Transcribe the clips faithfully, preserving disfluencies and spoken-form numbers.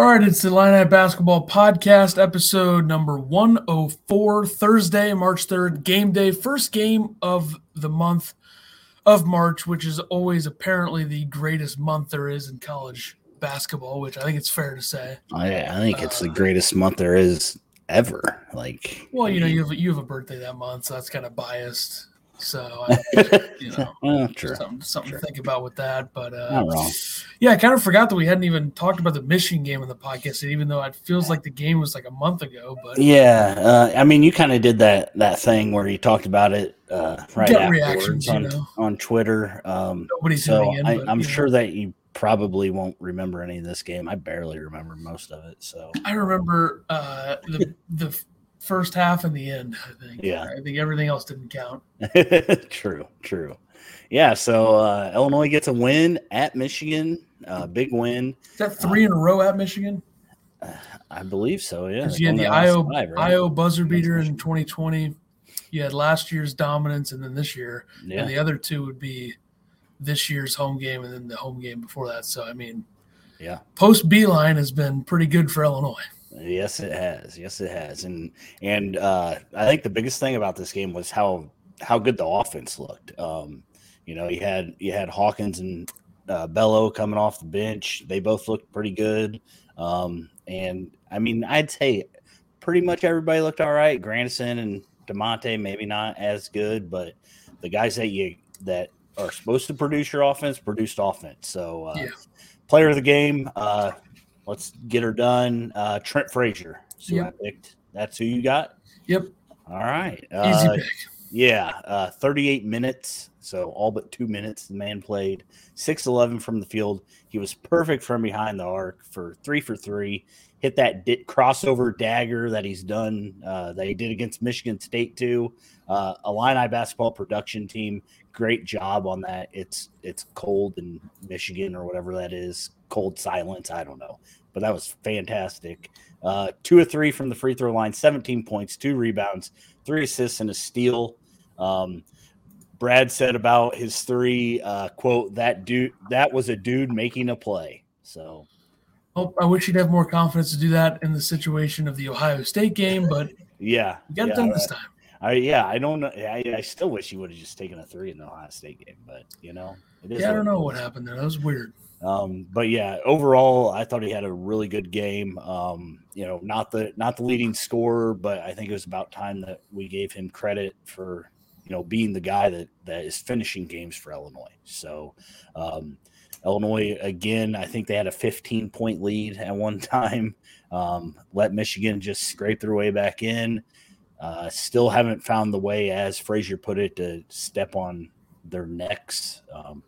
All right, it's the Illini Basketball Podcast, episode number one oh four, Thursday, March third, game day, first game of the month of March, which is always apparently the greatest month there is in college basketball, which I think it's fair to say. I, I think uh, it's the greatest month there is ever. Like, well, you know, you have, you have a birthday that month, so that's kind of biased. So, I, you know, oh, sure. something, something sure. to think about with that. But, uh, yeah, I kind of forgot that we hadn't even talked about the Michigan game on the podcast, even though it feels like the game was like a month ago. But Yeah, uh, I mean, you kind of did that that thing where you talked about it uh, right afterwards on, you know. on Twitter. Um, Nobody's so in, I, but, I'm sure know. that you probably won't remember any of this game. I barely remember most of it. So I remember uh, the the – first half and the end, I think. Yeah. I think everything else didn't count. true, true. Yeah, so uh, Illinois gets a win at Michigan, uh, big win. Is that three um, in a row at Michigan? Uh, I believe so, yeah. Because you had the Iowa right? Iowa buzzer beater in twenty twenty. You had last year's dominance and then this year. Yeah. And the other two would be this year's home game and then the home game before that. So, I mean, yeah, post-Beeline has been pretty good for Illinois. Yes, it has. Yes, it has. And and uh, I think the biggest thing about this game was how how good the offense looked. Um, you know, you had you had Hawkins and uh, Bello coming off the bench. They both looked pretty good. Um, and I mean, I'd say pretty much everybody looked all right. Grandison and DeMonte maybe not as good, but the guys that you that are supposed to produce your offense produced offense. So uh, yeah. Player of the game. Uh, Let's get her done. Uh, Trent Frazier. So yep. I picked. That's who you got? Yep. All right. Uh, Easy pick. Yeah. Uh, thirty-eight minutes. So all but two minutes the man played. six eleven from the field. He was perfect from behind the arc for three for three. Hit that di- crossover dagger that he's done, uh, that he did against Michigan State too. Uh, Illini basketball production team. Great job on that. It's it's cold in Michigan or whatever that is. Cold silence. I don't know. But that was fantastic. Uh, two or three from the free throw line, seventeen points, two rebounds, three assists, and a steal. Um, Brad said about his three, uh, quote, that dude, that was a dude making a play. So well, I wish he'd have more confidence to do that in the situation of the Ohio State game, but yeah, you got it yeah, done right. this time. I, yeah, I don't know. I, I still wish he would have just taken a three in the Ohio State game, but you know, it is yeah, I don't know what happened there. That was weird. Um, but yeah, overall, I thought he had a really good game. Um, you know, not the not the leading scorer, but I think it was about time that we gave him credit for, you know, being the guy that, that is finishing games for Illinois. So um, Illinois again, I think they had a fifteen point lead at one time. Um, let Michigan just scrape their way back in. Uh, still haven't found the way, as Frazier put it, to step on their necks, um,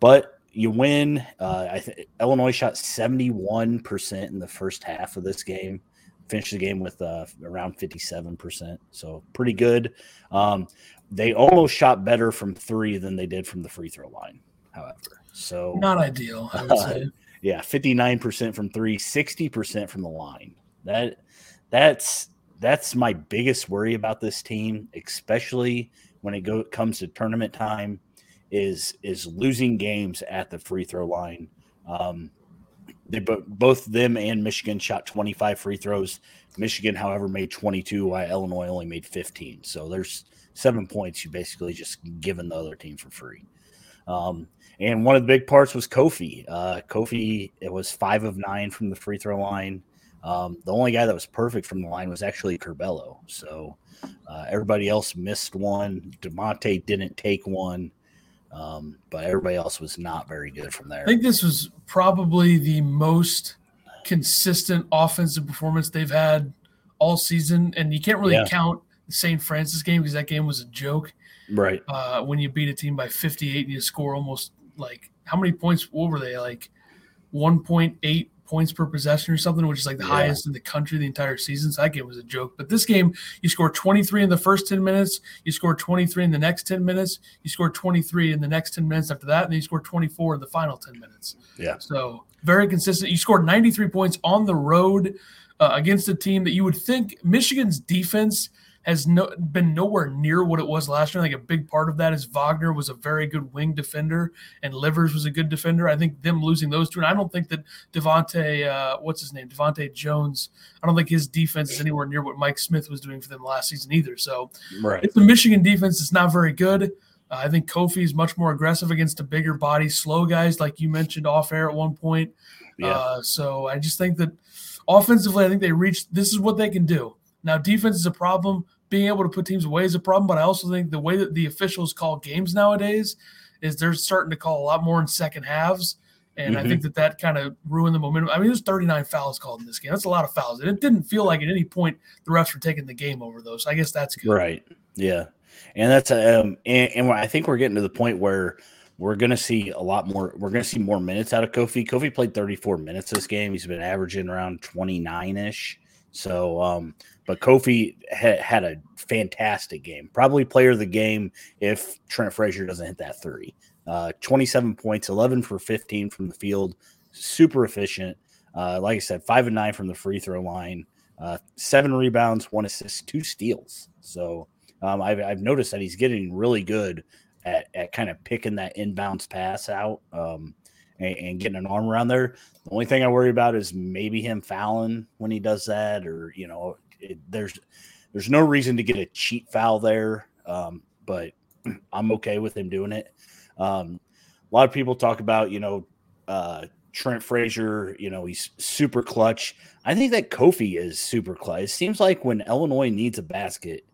but. You win. Uh, I th- Illinois shot seventy-one percent in the first half of this game. Finished the game with uh, around fifty-seven percent, so pretty good. Um, they almost shot better from three than they did from the free throw line, however. So not ideal, I would say. Uh, yeah, fifty-nine percent from three, sixty percent from the line. That that's that's my biggest worry about this team, especially when it go, comes to tournament time. Is is losing games at the free throw line. Um, they bo- both them and Michigan shot twenty-five free throws. Michigan, however, made twenty-two, while Illinois only made fifteen. So there's seven points you basically just given the other team for free. Um, and one of the big parts was Kofi. Uh, Kofi, it was five of nine from the free throw line. Um, the only guy that was perfect from the line was actually Curbelo. So uh, everybody else missed one. DeMonte didn't take one. Um, but everybody else was not very good from there. I think this was probably the most consistent offensive performance they've had all season. And you can't really yeah. count the Saint Francis game because that game was a joke. Right. Uh, when you beat a team by fifty-eight and you score almost like – how many points what were they? Like one point eight points per possession or something, which is like the yeah. highest in the country the entire season. So that game was a joke. But this game, you score twenty-three in the first ten minutes, you score twenty-three in the next ten minutes, you score twenty-three in the next ten minutes after that, and then you score twenty-four in the final ten minutes. Yeah. So very consistent. You scored ninety-three points on the road uh, against a team that you would think Michigan's defense has no, been nowhere near what it was last year. I think a big part of that is Wagner was a very good wing defender and Livers was a good defender. I think them losing those two, and I don't think that Devonte, uh, what's his name, Devonte Jones, I don't think his defense is anywhere near what Mike Smith was doing for them last season either. So right. It's the Michigan defense that's not very good. Uh, I think Kofi is much more aggressive against a bigger body, slow guys like you mentioned off air at one point. Yeah. Uh, so I just think that offensively, I think they reached – this is what they can do. Now, defense is a problem. Being able to put teams away is a problem, but I also think the way that the officials call games nowadays is they're starting to call a lot more in second halves, and mm-hmm. I think that that kind of ruined the momentum. I mean, there's thirty-nine fouls called in this game. That's a lot of fouls, and it didn't feel like at any point the refs were taking the game over those. So I guess that's good. Right, yeah. And that's um, and, and I think we're getting to the point where we're going to see a lot more. We're going to see more minutes out of Kofi. Kofi played thirty-four minutes this game. He's been averaging around twenty-nine-ish. So, um, but Kofi ha- had a fantastic game. Probably player of the game if Trent Frazier doesn't hit that three. Uh, twenty-seven points, eleven for fifteen from the field. Super efficient. Uh, like I said, five and nine from the free throw line. Uh, seven rebounds, one assist, two steals. So, Um, I've, I've noticed that he's getting really good at, at kind of picking that inbounds pass out um, and, and getting an arm around there. The only thing I worry about is maybe him fouling when he does that, or, you know, it, there's there's no reason to get a cheat foul there, um, but I'm okay with him doing it. Um, a lot of people talk about, you know, uh, Trent Frazier, you know, he's super clutch. I think that Kofi is super clutch. It seems like when Illinois needs a basket,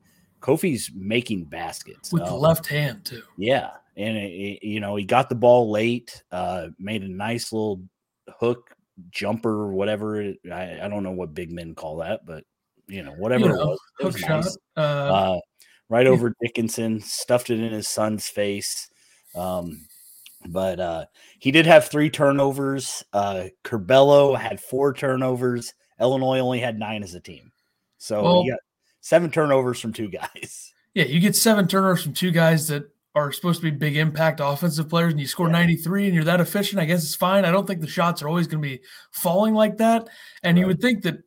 Kofi's making baskets with um, the left hand too. Yeah, and it, it, you know, he got the ball late, uh, made a nice little hook jumper, or whatever. I, I don't know what big men call that, but you know, whatever you know, it was, it was hook nice. Shot, uh, uh, right yeah. over Dickinson, stuffed it in his son's face. Um, but uh, he did have three turnovers. Uh, Curbelo had four turnovers. Illinois only had nine as a team. So well, yeah. Seven turnovers from two guys. Yeah, you get seven turnovers from two guys that are supposed to be big impact offensive players, and you score yeah. ninety-three and you're that efficient, I guess it's fine. I don't think the shots are always going to be falling like that. And right. you would think that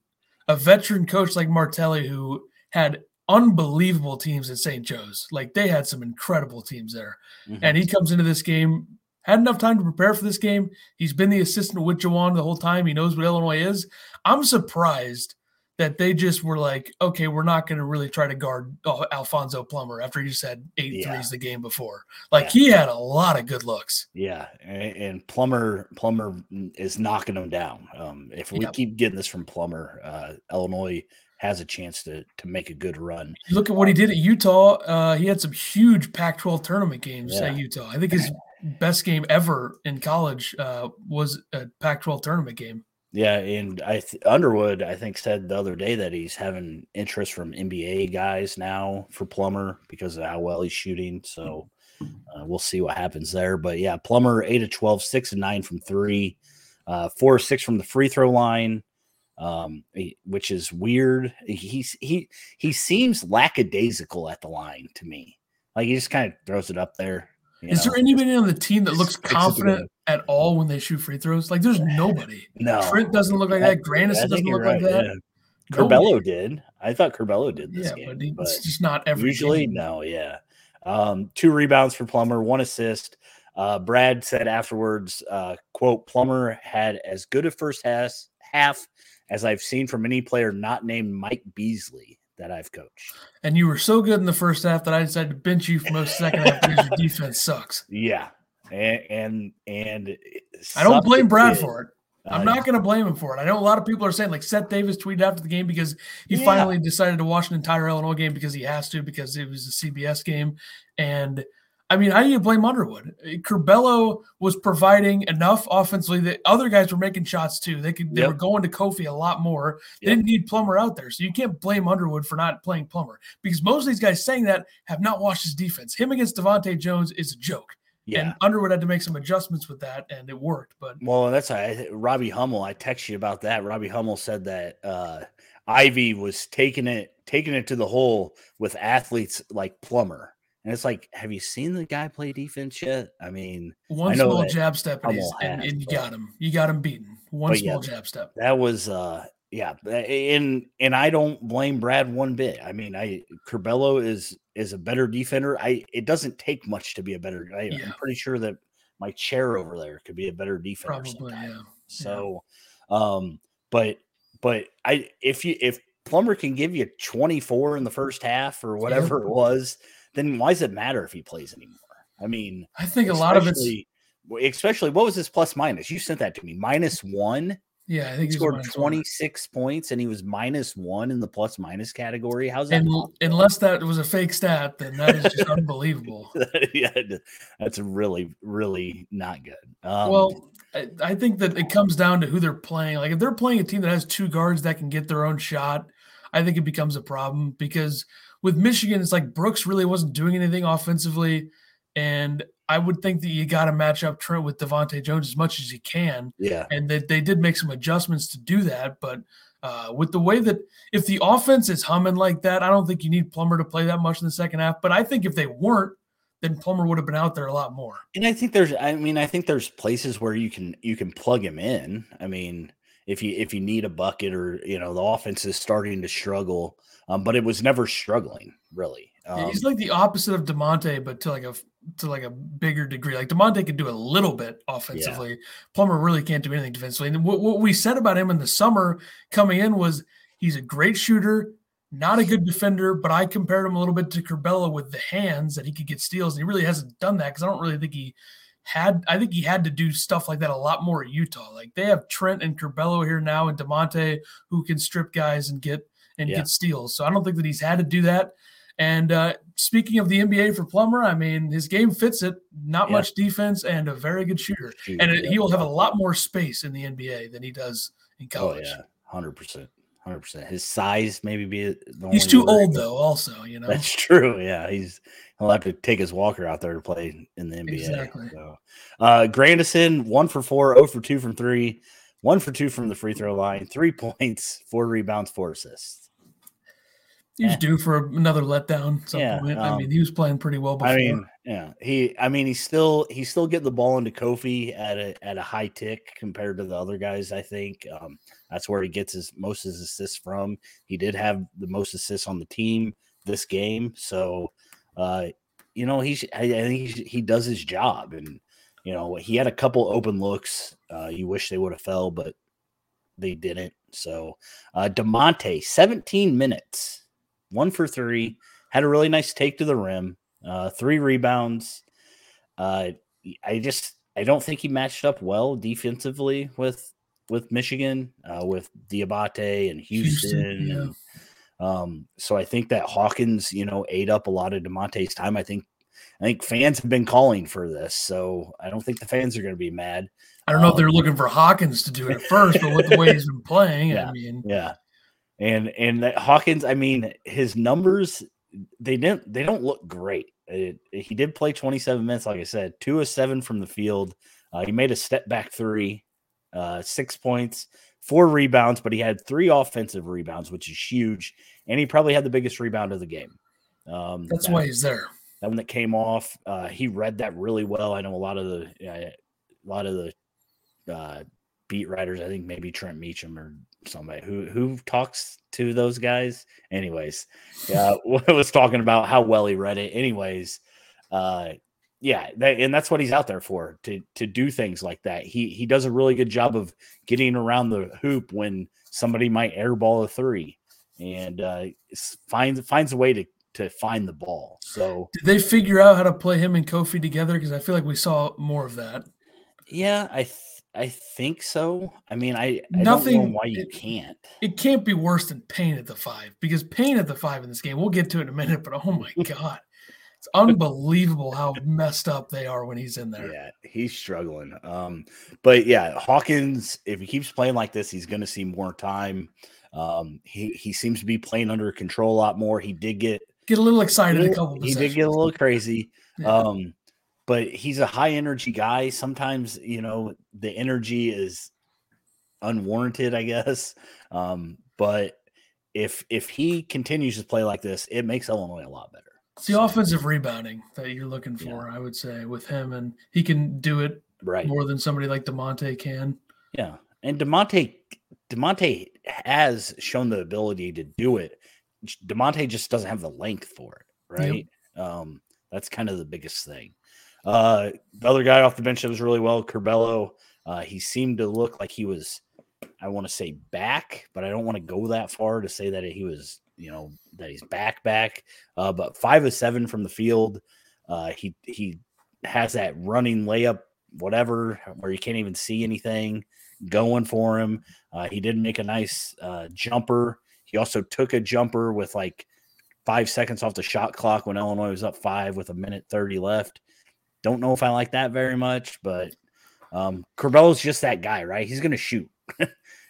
a veteran coach like Martelli, who had unbelievable teams at Saint Joe's, like they had some incredible teams there, mm-hmm. and he comes into this game, had enough time to prepare for this game. He's been the assistant with Juwan the whole time. He knows what Illinois is. I'm surprised that they just were like, okay, we're not going to really try to guard Alfonso Plummer after he just had eight yeah. threes the game before. Like yeah. he had a lot of good looks. Yeah, and, and Plummer Plummer is knocking them down. Um, if we yeah. keep getting this from Plummer, uh, Illinois has a chance to to make a good run. Look at what he did at Utah. Uh, he had some huge Pac twelve tournament games yeah. at Utah. I think his best game ever in college uh, was a Pac twelve tournament game. Yeah, and I th- Underwood, I think, said the other day that he's having interest from N B A guys now for Plummer because of how well he's shooting. So uh, we'll see what happens there. But, yeah, Plummer, eight of twelve, six of nine from three, uh, four of six from the free throw line, um, he, which is weird. He's, he he seems lackadaisical at the line to me. Like, he just kind of throws it up there. You is know, there anybody on the team that looks confident at all when they shoot free throws? Like, there's nobody. No. Trent doesn't look like that. Granison doesn't look right, like that. Yeah. Curbelo did. I thought Curbelo did this yeah, game. But, he, but it's just not every Usually, game. no, yeah. Um, two rebounds for Plummer, one assist. Uh, Brad said afterwards, uh, quote, Plummer had as good a first half, half as I've seen from any player not named Mike Beasley that I've coached. And you were so good in the first half that I decided to bench you for most second half because your defense sucks. Yeah. And and, and I don't blame Brad for it. I'm uh, not going to blame him for it. I know a lot of people are saying, like Seth Davis tweeted after the game because he yeah. finally decided to watch an entire Illinois game because he has to, because it was a C B S game. And I mean, how do you blame Underwood? Curbelo was providing enough offensively that other guys were making shots too. They could, they yep. were going to Kofi a lot more. They yep. didn't need Plummer out there. So you can't blame Underwood for not playing Plummer, because most of these guys saying that have not watched his defense. Him against Devonte Jones is a joke. Yeah. And Underwood had to make some adjustments with that, and it worked. But well, that's I, Robbie Hummel. I texted you about that. Robbie Hummel said that uh, Ivey was taking it, taking it to the hole with athletes like Plummer. And it's like, have you seen the guy play defense yet? I mean, one I small jab step, and, has, and, and you got him. You got him beaten. One small yeah, jab step. That was uh, Yeah, and and I don't blame Brad one bit. I mean, I Curbelo is is a better defender. I it doesn't take much to be a better. I, yeah. I'm pretty sure that my chair over there could be a better defender. Probably, yeah. So, yeah. um, but but I if you if Plummer can give you twenty-four in the first half or whatever yeah. it was, then why does it matter if he plays anymore? I mean, I think a lot of it's especially what was his plus minus? You sent that to me minus one. Yeah, I think he scored twenty-six one. Points, and he was minus one in the plus-minus category. How's that? And, unless that was a fake stat, then that is just unbelievable. Yeah, that's really, really not good. Um, well, I, I think that it comes down to who they're playing. Like, if they're playing a team that has two guards that can get their own shot, I think it becomes a problem because with Michigan, it's like Brooks really wasn't doing anything offensively, and – I would think that you got to match up Trent with Devonte Jones as much as you can. Yeah. And they, they did make some adjustments to do that. But uh, with the way that if the offense is humming like that, I don't think you need Plummer to play that much in the second half. But I think if they weren't, then Plummer would have been out there a lot more. And I think there's, I mean, I think there's places where you can, you can plug him in. I mean, if you, if you need a bucket or, you know, the offense is starting to struggle, um, but it was never struggling really. Um, yeah, he's like the opposite of DeMonte, but to like a, to like a bigger degree. Like DeMonte can do a little bit offensively. Yeah. Plummer really can't do anything defensively. And what, what we said about him in the summer coming in was he's a great shooter, not a good defender, but I compared him a little bit to Curbelo with the hands that he could get steals. And he really hasn't done that because I don't really think he had, I think he had to do stuff like that a lot more at Utah. Like they have Trent and Curbelo here now and DeMonte who can strip guys and get, and yeah. get steals. So I don't think that he's had to do that. And uh, speaking of the N B A for Plummer, I mean, his game fits it. Not yeah. much defense and a very good shooter. Shoot, and yeah, he will have a lot more space in the N B A than he does in college. Oh, yeah, one hundred percent. one hundred percent. His size maybe be the He's too old, though, also, you know. That's true, yeah. He's He'll have to take his walker out there to play in the N B A. Exactly. So. Uh, Grandison, one for four, zero for two from three, one for two from the free throw line, three points, four rebounds, four assists. He's due for another letdown. Yeah, um, I mean, he was playing pretty well before. I mean, yeah, he. I mean, he's still he's still getting the ball into Kofi at a at a high tick compared to the other guys. I think um, that's where he gets his most of his assists from. He did have the most assists on the team this game, so uh, you know he's. I, I think he, he does his job, and you know he had a couple open looks. Uh, you wish they would have fell, but they didn't. So uh, DeMonte, seventeen minutes. One for three, had a really nice take to the rim, uh, three rebounds. Uh, I just I don't think he matched up well defensively with with Michigan, uh, with Diabaté and Houston. Houston yeah. um, so I think that Hawkins, you know, ate up a lot of DeMonte's time. I think I think fans have been calling for this, so I don't think the fans are going to be mad. I don't know um, if they're looking for Hawkins to do it at first, but with the way he's been playing, yeah, I mean, yeah. And and that Hawkins, I mean, his numbers they didn't they don't look great. It, it, he did play twenty-seven minutes, like I said, two of seven from the field. Uh, he made a step back three, uh, six points, four rebounds, but he had three offensive rebounds, which is huge. And he probably had the biggest rebound of the game. Um, That's that, why he's there. That one that came off, uh, he read that really well. I know a lot of the uh, a lot of the uh, beat writers. I think maybe Trent Meacham or. Somebody who who talks to those guys anyways yeah uh, was talking about how well he read it anyways uh yeah that, and that's what he's out there for to to do things like that. He he does a really good job of getting around the hoop when somebody might airball a three and uh finds finds a way to to find the ball. So did they figure out how to play him and Kofi together? Because I feel like we saw more of that. yeah I think I think so. I mean, I, I Nothing, don't know why you it, can't. It can't be worse than Payne at the five, because Payne at the five in this game, we'll get to it in a minute, but oh my God. It's unbelievable how messed up they are when he's in there. Yeah, he's struggling. Um, but, yeah, Hawkins, if he keeps playing like this, he's going to see more time. Um, he, he seems to be playing under control a lot more. He did get – Get a little excited he, a couple of He did get a little crazy. Yeah. Um But he's a high-energy guy. Sometimes, you know, the energy is unwarranted, I guess. Um, but if if he continues to play like this, it makes Illinois a lot better. It's the so, offensive rebounding that you're looking for, yeah. I would say, with him. And he can do it right. more than somebody like DeMonte can. Yeah. And DeMonte, DeMonte has shown the ability to do it. DeMonte just doesn't have the length for it, right? Yep. Um, that's kind of the biggest thing. Uh, the other guy off the bench that was really well, Curbelo, uh, he seemed to look like he was, I want to say back, but I don't want to go that far to say that he was, you know, that he's back, back. Uh, but five of seven from the field. Uh, he he has that running layup, whatever, where you can't even see anything going for him. Uh, he did make a nice uh, jumper. He also took a jumper with like five seconds off the shot clock when Illinois was up five with a minute thirty left. Don't know if I like that very much, but um, Curbelo's just that guy, right? He's going to shoot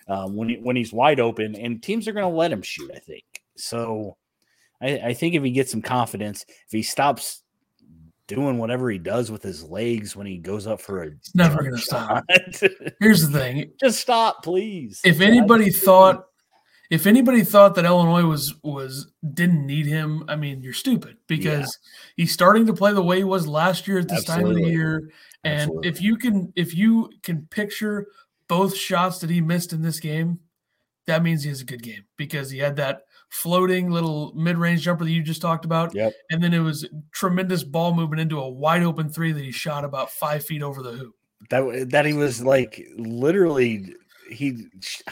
uh, when he, when he's wide open, and teams are going to let him shoot, I think. So I, I think if he gets some confidence, if he stops doing whatever he does with his legs when he goes up for a He's never going to stop. Here's the thing. Just stop, please. If anybody yeah, thought – If anybody thought that Illinois was was didn't need him, I mean, you're stupid, because yeah. he's starting to play the way he was last year at this Absolutely. time of the year. And Absolutely. if you can if you can picture both shots that he missed in this game, that means he has a good game, because he had that floating little mid-range jumper that you just talked about. Yep. And then it was tremendous ball movement into a wide open three that he shot about five feet over the hoop. That that he was like literally – He,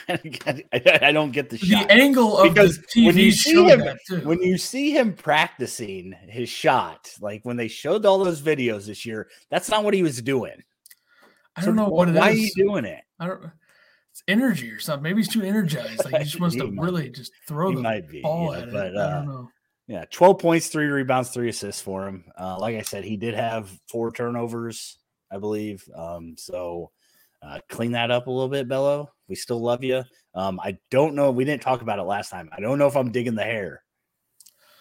I don't get the shot. The angle of because the T V when you see him, that too. When you see him practicing his shot, like when they showed all those videos this year, that's not what he was doing. I don't so know what it is. Why are you doing it? I don't. It's energy or something. Maybe he's too energized. Like he just wants he to might, really just throw the be, ball yeah, at but, it. Uh, I don't know. Yeah, twelve points, three rebounds, three assists for him. Uh, like I said, he did have four turnovers, I believe. Um, so. Uh, clean that up a little bit, Bello. We still love you. Um, I don't know. We didn't talk about it last time. I don't know if I'm digging the hair.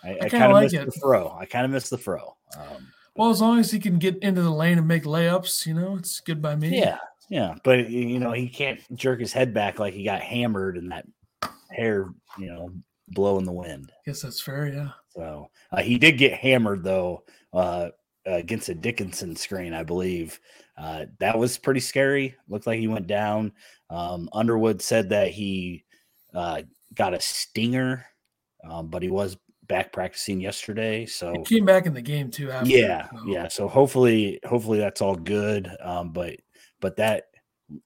I, I, I kind of like missed it. the fro. I kind of missed the fro. Um, well, as long as he can get into the lane and make layups, you know, it's good by me. Yeah, yeah. But, you know, he can't jerk his head back like he got hammered and that hair, you know, blow in the wind. I guess that's fair, yeah. So uh, he did get hammered, though, uh, against a Dickinson screen, I believe. Uh, that was pretty scary. Looked like he went down. Um, Underwood said that he uh, got a stinger, um, but he was back practicing yesterday. So he came back in the game too. After, yeah, so. yeah. So hopefully, hopefully that's all good. Um, but but that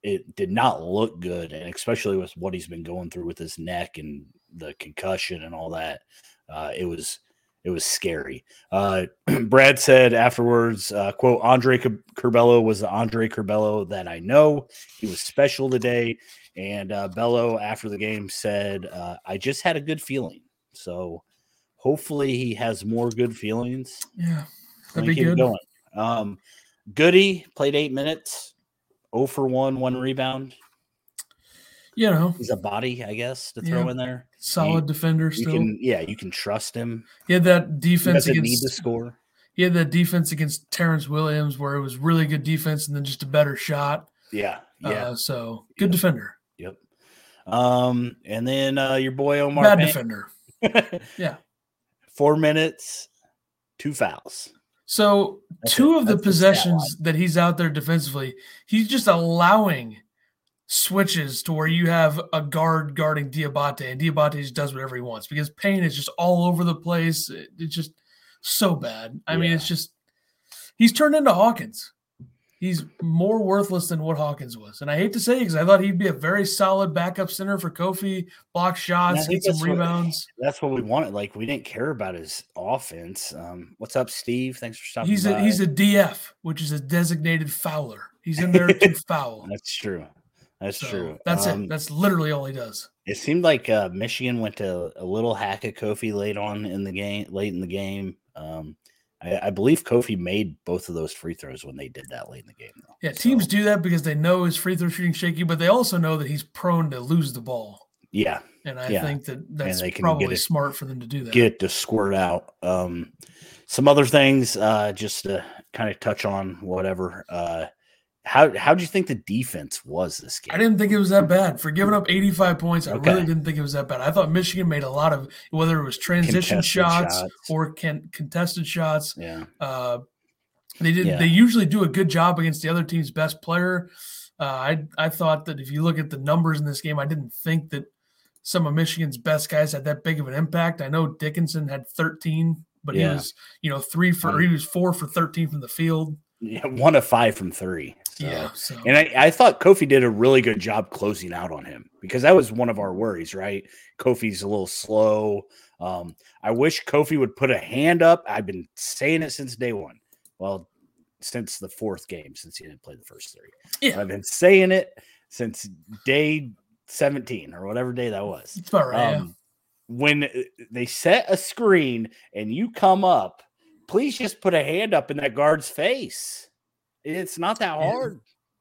it did not look good, and especially with what he's been going through with his neck and the concussion and all that, uh, it was. It was scary. Uh, Brad said afterwards, uh, quote, Andre Curbelo was the Andre Curbelo that I know. He was special today. And uh, Bello, after the game, said, uh, I just had a good feeling. So hopefully he has more good feelings. Yeah, that'd be good. Going. Um, Goody played eight minutes, zero for one, one rebound. You know, he's a body, I guess, to throw yeah. in there. Solid he, defender still. You can, yeah, you can trust him. He had that defense against need to score. He had that defense against Terrence Williams where it was really good defense and then just a better shot. Yeah, yeah. Uh, so good yep. defender. Yep. Um, and then uh, your boy Omar. Bad Pain. defender. yeah. Four minutes, two fouls. So that's two it. of that's the possessions that he's out there defensively, he's just allowing switches to where you have a guard guarding Diabaté, and Diabaté just does whatever he wants because Payne is just all over the place. It's just so bad. I yeah. mean, it's just he's turned into Hawkins. He's more worthless than what Hawkins was, and I hate to say it because I thought he'd be a very solid backup center for Kofi, block shots, get some rebounds. What, that's what we wanted. Like we didn't care about his offense. Um, what's up, Steve? Thanks for stopping he's by. A, he's a D F, which is a designated fouler. He's in there to foul. That's true. That's so true. That's um, it. That's literally all he does. It seemed like uh, Michigan went to a little hack at Kofi late on in the game. Late in the game, um, I, I believe Kofi made both of those free throws when they did that late in the game. Though. Yeah, teams so. do that because they know his free throw shooting shaky, but they also know that he's prone to lose the ball. Yeah, and I yeah. think that that's probably it, smart for them to do that. Get to squirt out. Um, some other things, uh, just to kind of touch on whatever. Uh, How how do you think the defense was this game? I didn't think it was that bad. For giving up eighty-five points, I okay. really didn't think it was that bad. I thought Michigan made a lot of, whether it was transition shots, shots or can, contested shots. Yeah, uh, they did. Yeah. They usually do a good job against the other team's best player. Uh, I I thought that if you look at the numbers in this game, I didn't think that some of Michigan's best guys had that big of an impact. I know Dickinson had thirteen, but yeah. he was, you know, three for, he was four for thirteen from the field. Yeah, one of five from three. So. Yeah, so. And I, I thought Kofi did a really good job closing out on him because that was one of our worries, right? Kofi's a little slow. Um, I wish Kofi would put a hand up. I've been saying it since day one. Well, since the fourth game, since he didn't play the first three. Yeah. I've been saying it since day seventeen or whatever day that was. It's about right. Um, yeah. When they set a screen and you come up, please just put a hand up in that guard's face. It's not that hard.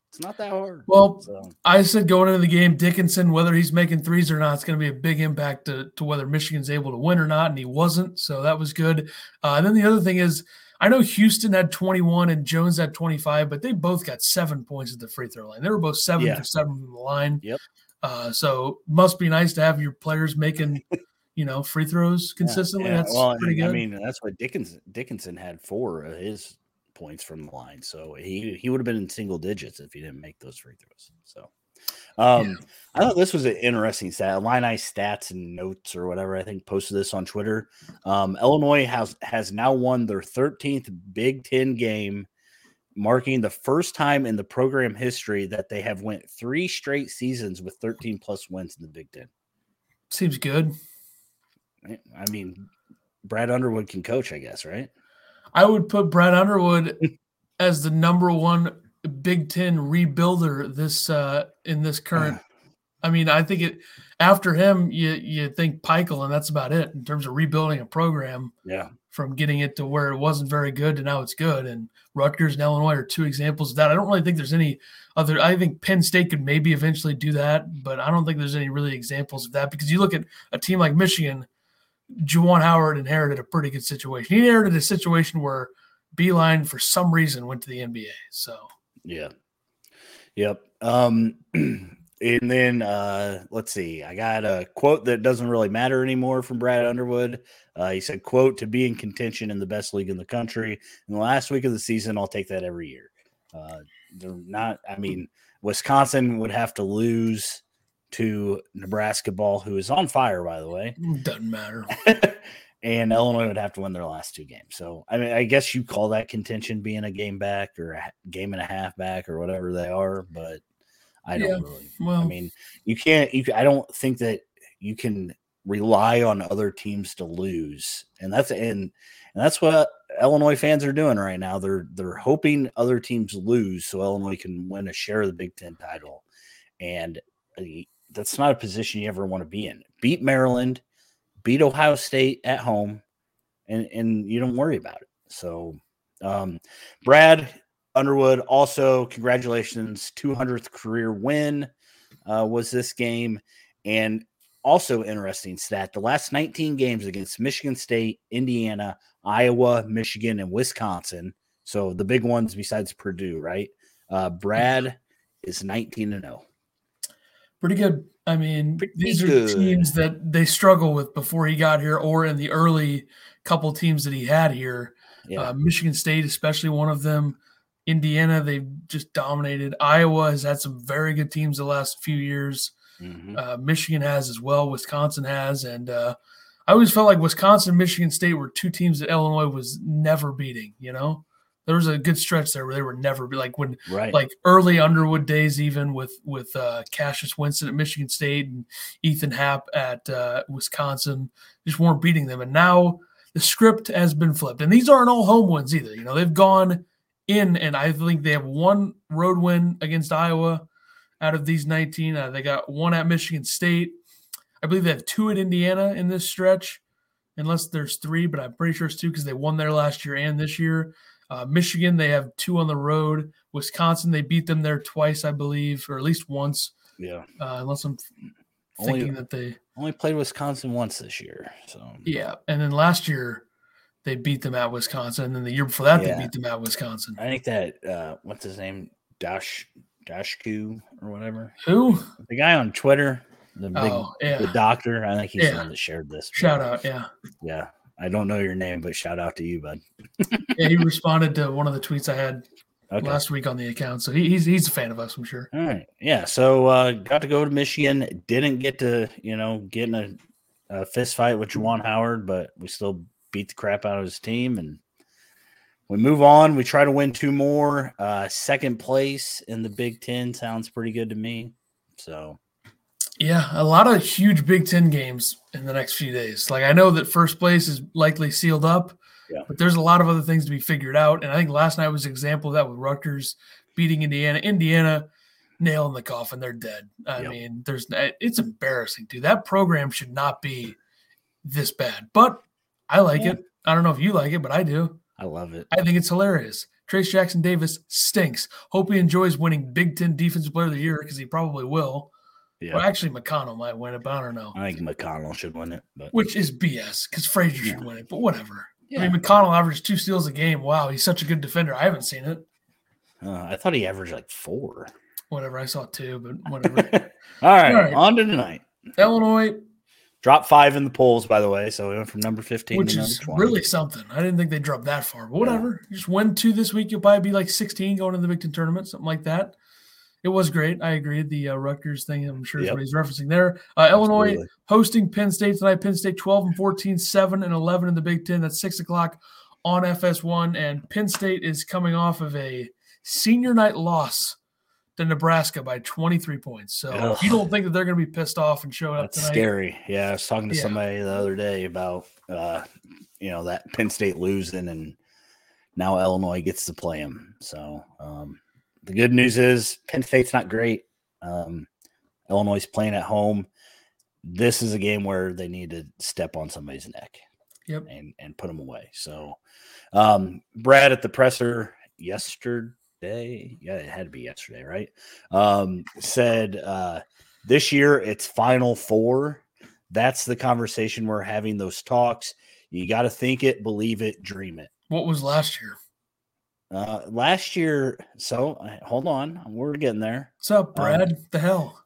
It's not that hard. Well, so. I said going into the game, Dickinson, whether he's making threes or not, it's going to be a big impact to, to whether Michigan's able to win or not, and he wasn't, so that was good. Uh, and then the other thing is, I know Houston had twenty-one and Jones had twenty-five, but they both got seven points at the free throw line. They were both seven yeah. for seven from the line. Yep. Uh, so must be nice to have your players making – you know, free throws consistently. Yeah, yeah. That's well, pretty good. I mean, that's why Dickinson Dickinson had four of his points from the line. So he, he would have been in single digits if he didn't make those free throws. So um, yeah. I thought this was an interesting stat. Illini Stats and Notes or whatever, I think, posted this on Twitter. Um, Illinois has, has now won their thirteenth Big Ten game, marking the first time in the program history that they have went three straight seasons with thirteen-plus wins in the Big Ten. Seems good. I mean, Brad Underwood can coach, I guess, right? I would put Brad Underwood as the number one Big Ten rebuilder this uh, in this current. Yeah. I mean, I think it after him, you you think Pikel, and that's about it in terms of rebuilding a program. Yeah, from getting it to where it wasn't very good to now it's good. And Rutgers and Illinois are two examples of that. I don't really think there's any other. I think Penn State could maybe eventually do that, but I don't think there's any really examples of that because you look at a team like Michigan. Juwan Howard inherited a pretty good situation. He inherited a situation where Beeline, for some reason, went to the N B A. So, yeah. Yep. Um, and then uh, let's see. I got a quote that doesn't really matter anymore from Brad Underwood. Uh, he said, quote, to be in contention in the best league in the country. In the last week of the season, I'll take that every year. Uh, they're not, I mean, Wisconsin would have to lose to Nebraska ball, who is on fire, by the way. Doesn't matter. And Illinois would have to win their last two games. So, I mean, I guess you call that contention being a game back or a game and a half back or whatever they are, but I don't yeah, really. Well, I mean, you can't you – I don't think that you can rely on other teams to lose. And that's and, and that's what Illinois fans are doing right now. They're They're hoping other teams lose so Illinois can win a share of the Big Ten title. And – that's not a position you ever want to be in. Beat Maryland, beat Ohio State at home, and, and you don't worry about it. So, um, Brad Underwood, also congratulations, two hundredth career win uh, was this game. And also interesting stat, the last nineteen games against Michigan State, Indiana, Iowa, Michigan, and Wisconsin, so the big ones besides Purdue, right? Uh, Brad is nineteen and oh. Pretty good. I mean, Pretty these are good. teams that they struggle with before he got here or in the early couple teams that he had here. Yeah. Uh, Michigan State, especially one of them. Indiana, they've just dominated. Iowa has had some very good teams the last few years. Mm-hmm. Uh, Michigan has as well. Wisconsin has. And uh, I always felt like Wisconsin and Michigan State were two teams that Illinois was never beating, you know? There was a good stretch there where they were never like when right. like early Underwood days, even with with uh, Cassius Winston at Michigan State and Ethan Happ at uh, Wisconsin, just weren't beating them. And now the script has been flipped. And these aren't all home wins either. You know, they've gone in, and I think they have one road win against Iowa out of these nineteen. Uh, they got one at Michigan State. I believe they have two at Indiana in this stretch, unless there's three, but I'm pretty sure it's two because they won there last year and this year. Uh, Michigan, they have two on the road. Wisconsin, they beat them there twice, I believe, or at least once. Yeah. Uh, unless I'm only, thinking that they only played Wisconsin once this year. So yeah, and then last year they beat them at Wisconsin, and then the year before that yeah. they beat them at Wisconsin. I think that uh, what's his name, Dash Dashku or whatever. Who? The guy on Twitter, the big oh, yeah. the doctor. I think he's yeah. the one that shared this. Shout but, out, yeah, yeah. I don't know your name, but shout out to you, bud. Yeah, he responded to one of the tweets I had. okay. last week on the account. So he, he's he's a fan of us, I'm sure. All right. Yeah. So uh, got to go to Michigan. Didn't get to, you know, get in a, a fist fight with Juwan Howard, but we still beat the crap out of his team. And we move on. We try to win two more. Uh, second place in the Big Ten sounds pretty good to me. So, yeah, a lot of huge Big Ten games in the next few days. Like, I know that first place is likely sealed up, yeah. but there's a lot of other things to be figured out. And I think last night was an example of that with Rutgers beating Indiana. Indiana, nail in the coffin. They're dead. I yep. mean, there's it's embarrassing, dude. That program should not be this bad. But I like yeah. it. I don't know if you like it, but I do. I love it. I think it's hilarious. Trace Jackson Davis stinks. Hope he enjoys winning Big Ten Defensive Player of the Year because he probably will. Yeah. Well, actually, McConnell might win it, but I don't know. I think McConnell should win it. But. Which is B S because Frazier yeah. should win it, but whatever. Yeah. I mean, McConnell averaged two steals a game. Wow, he's such a good defender. I haven't seen it. Uh, I thought he averaged like four. Whatever, I saw two, but whatever. All right, All right, on to tonight. Illinois. Dropped five in the polls, by the way, so we went from number fifteen Which to number twenty. Which is really something. I didn't think they dropped that far, but whatever. Yeah. Just win two this week. You'll probably be like sixteen going into the Big Ten tournament, something like that. It was great. I agree. The uh, Rutgers thing, I'm sure, is yep. what he's referencing there. Uh, Illinois hosting Penn State tonight. Penn State twelve and fourteen, seven and eleven in the Big Ten. That's six o'clock on F S one, and Penn State is coming off of a senior night loss to Nebraska by twenty-three points. So Ugh. you don't think that they're going to be pissed off and show up That's tonight. That's scary. Yeah, I was talking to yeah. somebody the other day about, uh, you know, that Penn State losing, and now Illinois gets to play them. So um, the good news is Penn State's not great. Um, Illinois is playing at home. This is a game where they need to step on somebody's neck yep. and, and put them away. So um, Brad at the presser yesterday, Day. Yeah, it had to be yesterday, right? Um, said uh, this year it's Final Four. That's the conversation we're having, those talks. You got to think it, believe it, dream it. What was last year? Uh, last year, so hold on, we're getting there. What's up, Brad? Um, the hell?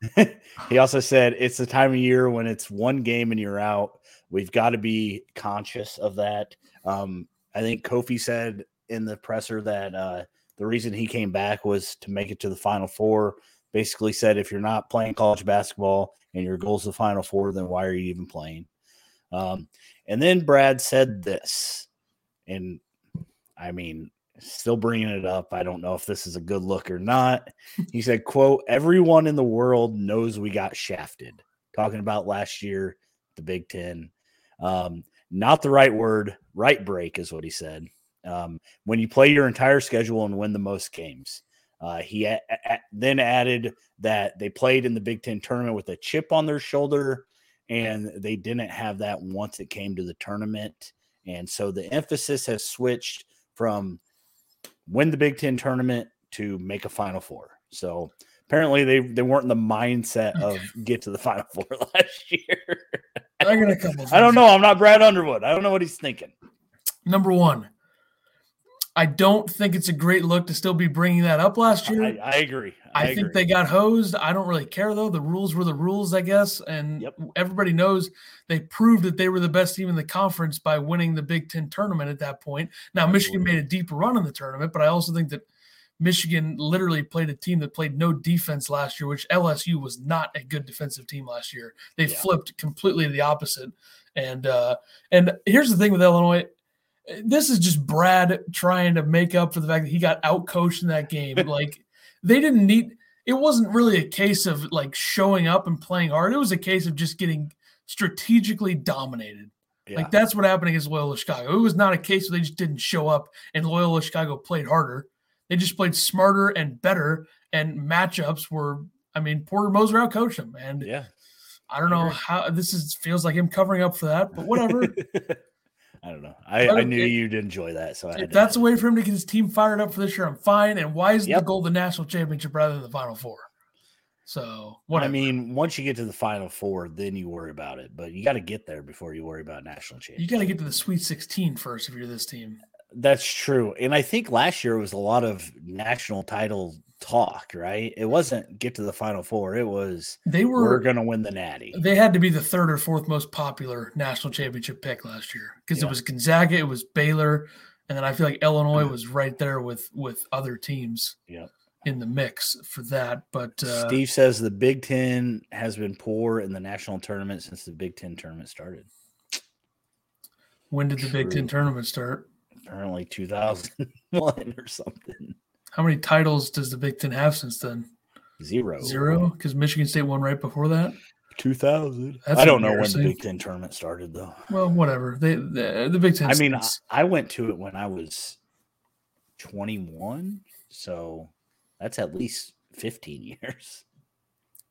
He also said it's the time of year when it's one game and you're out. We've got to be conscious of that. Um, I think Kofi said in the presser that uh, the reason he came back was to make it to the Final Four. Basically said, if you're not playing college basketball and your goal is the Final Four, then why are you even playing? Um, and then Brad said this, and I mean, still bringing it up. I don't know if this is a good look or not. He said, quote, everyone in the world knows we got shafted. Talking about last year, the Big Ten. Um, not the right word. Right break is what he said. Um, when you play your entire schedule and win the most games, uh, he a- a- then added that they played in the Big Ten tournament with a chip on their shoulder, and they didn't have that once it came to the tournament. And so the emphasis has switched from win the Big Ten tournament to make a Final Four. So apparently they, they weren't in the mindset okay. of get to the Final Four last year. I got a couple. I don't know. I'm not Brad Underwood. I don't know what he's thinking. Number one. I don't think it's a great look to still be bringing that up last year. I, I agree. I, I think agree. They got hosed. I don't really care, though. The rules were the rules, I guess. And yep. everybody knows they proved that they were the best team in the conference by winning the Big Ten tournament at that point. Now, Absolutely. Michigan made a deeper run in the tournament, but I also think that Michigan literally played a team that played no defense last year, which L S U was not a good defensive team last year. They yeah. flipped completely the opposite. And uh, and here's the thing with Illinois. This is just Brad trying to make up for the fact that he got outcoached in that game. Like, they didn't need – it wasn't really a case of, like, showing up and playing hard. It was a case of just getting strategically dominated. Yeah. Like, that's what happened against Loyola Chicago. It was not a case where they just didn't show up and Loyola Chicago played harder. They just played smarter and better, and matchups were – I mean, Porter Moser outcoached them. And yeah. I don't know how – this is feels like him covering up for that, but whatever. I don't know. I, I knew it, you'd enjoy that. So I if that's a way for him to get his team fired up for this year, I'm fine. And why is yep. the goal the national championship rather than the Final Four? So what I mean, once you get to the Final Four, then you worry about it. But you got to get there before you worry about national championship. You got to get to the Sweet sixteen first if you're this team. That's true. And I think last year was a lot of national title talk, right? It wasn't get to the Final Four. It was they were we're going to win the Natty. They had to be the third or fourth most popular national championship pick last year because yeah. it was Gonzaga, it was Baylor, And then I feel like Illinois was right there with with other teams yeah. in the mix for that. But uh, Steve says the Big Ten has been poor in the national tournament since the Big Ten tournament started. When did the True. Big Ten tournament start? Apparently two thousand one or something. How many titles does the Big Ten have since then? Zero. Zero? Because Michigan State won right before that? two thousand. That's I don't know when the Big Ten tournament started, though. Well, whatever. They, they the Big Ten. I mean, I, I went to it when I was twenty-one, so that's at least fifteen years.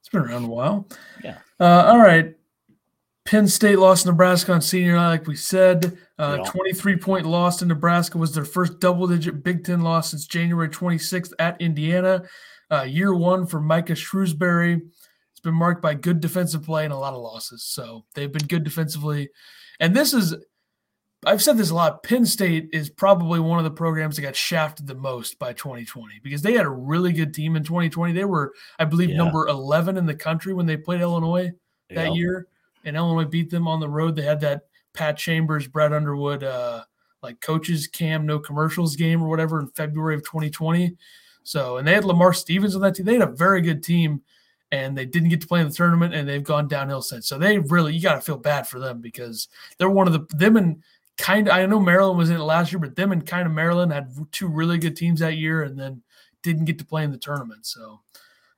It's been around a while. Yeah. Uh, all right. Penn State lost to Nebraska on senior night, like we said. Uh, twenty-three point loss to Nebraska was their first double-digit Big Ten loss since January twenty-sixth at Indiana. Uh, year one for Micah Shrewsbury. It's been marked by good defensive play and a lot of losses. So they've been good defensively. And this is – I've said this a lot. Penn State is probably one of the programs that got shafted the most by twenty twenty because they had a really good team in twenty twenty. They were, I believe, yeah. number eleven in the country when they played Illinois yeah. that year. And Illinois beat them on the road. They had that Pat Chambers, Brad Underwood, uh, like coaches cam, no commercials game or whatever in February of twenty twenty. So, and they had Lamar Stevens on that team. They had a very good team, and they didn't get to play in the tournament, and they've gone downhill since. So they really, you got to feel bad for them because they're one of the them and kind of. I know Maryland was in it last year, but them and kind of Maryland had two really good teams that year, and then didn't get to play in the tournament. So,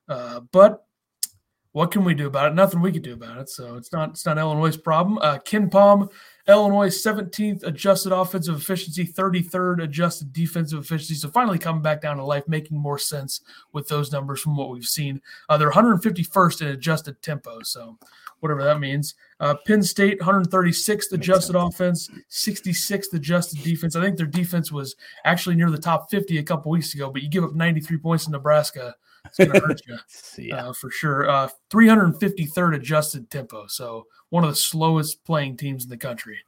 uh, but. What can we do about it? Nothing we can do about it. So it's not it's not Illinois' problem. Uh, Ken Palm, Illinois seventeenth adjusted offensive efficiency, thirty-third adjusted defensive efficiency. So finally coming back down to life, making more sense with those numbers from what we've seen. Uh, they're one hundred fifty-first in adjusted tempo. So whatever that means. Uh, Penn State one hundred thirty-sixth adjusted offense, sixty-sixth adjusted defense. I think their defense was actually near the top fifty a couple weeks ago, but you give up ninety-three points to Nebraska. It's going to hurt you yeah. uh, for sure. Uh, three hundred fifty-third adjusted tempo. So one of the slowest playing teams in the country.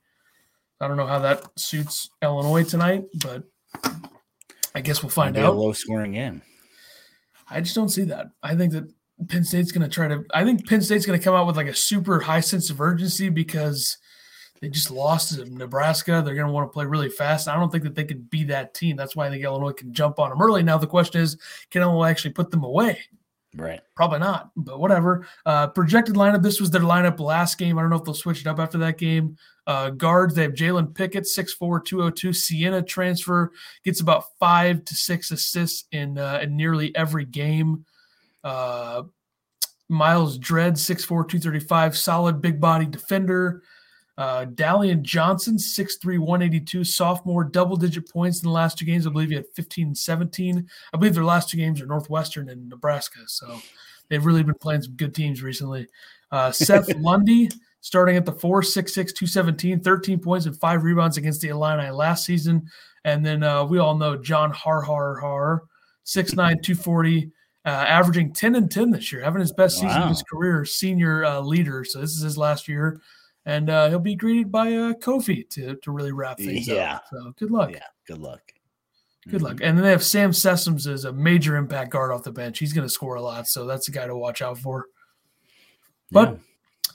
I don't know how that suits Illinois tonight, but I guess we'll find out. A low scoring game. I just don't see that. I think that Penn State's going to try to – I think Penn State's going to come out with like a super high sense of urgency because they just lost to Nebraska. They're going to want to play really fast. I don't think that they can be that team. That's why I think Illinois can jump on them early. Now the question is, can Illinois actually put them away? Right. Probably not, but whatever. Uh, projected lineup, this was their lineup last game. I don't know if they'll switch it up after that game. Uh, guards, they have Jalen Pickett, six four, two oh two. Sienna transfer, gets about five to six assists in, uh, in nearly every game. Uh, Miles Dredd, six four, two thirty-five, solid big body defender. Uh, Dallion Johnson, six three, one eighty-two, sophomore, double-digit points in the last two games. I believe he had fifteen and seventeen. I believe their last two games are Northwestern and Nebraska, so they've really been playing some good teams recently. Uh, Seth Lundy, starting at the four, six six, two seventeen, thirteen points and five rebounds against the Illini last season. And then uh, we all know John Har Har Har, six nine, two forty, uh, averaging ten and ten this year, having his best wow. season of his career, senior uh, leader. So this is his last year. And uh, he'll be greeted by uh, Kofi to, to really wrap things yeah. up. So good luck. Yeah, good luck. Good mm-hmm. luck. And then they have Sam Sessoms as a major impact guard off the bench. He's going to score a lot, so that's a guy to watch out for. But yeah.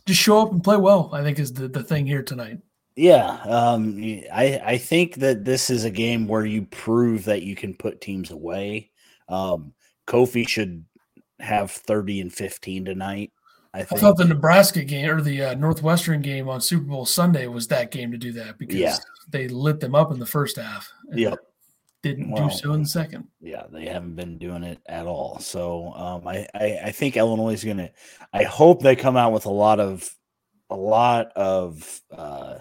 just show up and play well, I think, is the, the thing here tonight. Yeah. Um, I, I think that this is a game where you prove that you can put teams away. Um, Kofi should have thirty and fifteen tonight. I, I thought the Nebraska game or the uh, Northwestern game on Super Bowl Sunday was that game to do that because yeah. they lit them up in the first half. And yep. Didn't well, do so in the second. Yeah, they haven't been doing it at all. So um, I, I, I think Illinois is going to – I hope they come out with a lot of – a lot of uh,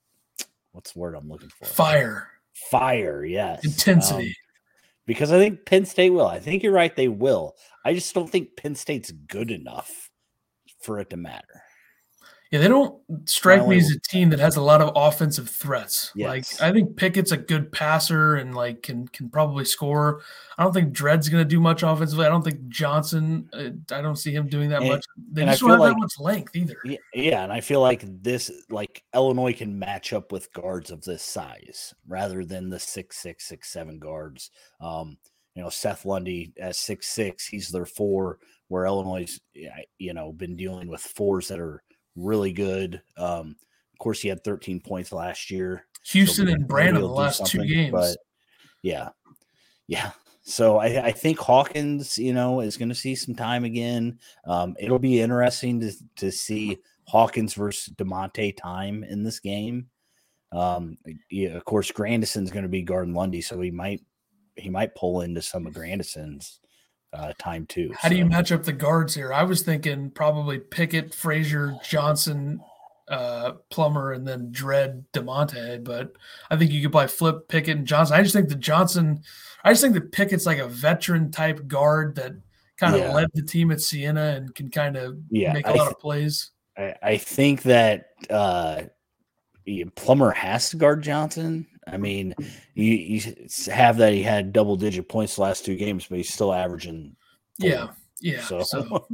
– what's the word I'm looking for? Fire. Fire, yes. Intensity. Um, because I think Penn State will. I think you're right, they will. I just don't think Penn State's good enough for it to matter. Yeah, they don't strike me as a team that has a lot of offensive threats. Yes. Like I think Pickett's a good passer and like can can probably score. I don't think Dredd's going to do much offensively. I don't think Johnson. Uh, I don't see him doing that and, much. They just don't have like, that much length either. Yeah, yeah, and I feel like this, like Illinois, can match up with guards of this size rather than the six six six seven guards. Um, you know, Seth Lundy at six six, he's their four. Where Illinois, you know, been dealing with fours that are really good. Um, of course, he had thirteen points last year. Houston so and Branham the last two games. But yeah. Yeah. So I, I think Hawkins, you know, is going to see some time again. Um, it'll be interesting to, to see Hawkins versus DeMonte time in this game. Um, yeah, of course, Grandison's going to be guarding Lundy, so he might he might pull into some of Grandison's uh, time too. How so. do you match up the guards here? I was thinking probably Pickett, Frazier, Johnson, uh, Plummer, and then Dredd, DeMonte. But I think you could probably flip Pickett and Johnson. I just think the Johnson, I just think that Pickett's like a veteran type guard that kind of yeah. led the team at Siena and can kind of yeah, make a I lot th- of plays. I, I think that. Uh, Plummer has to guard Johnson. I mean, you, you have that he had double-digit points the last two games, but he's still averaging. Four. Yeah, yeah. So, so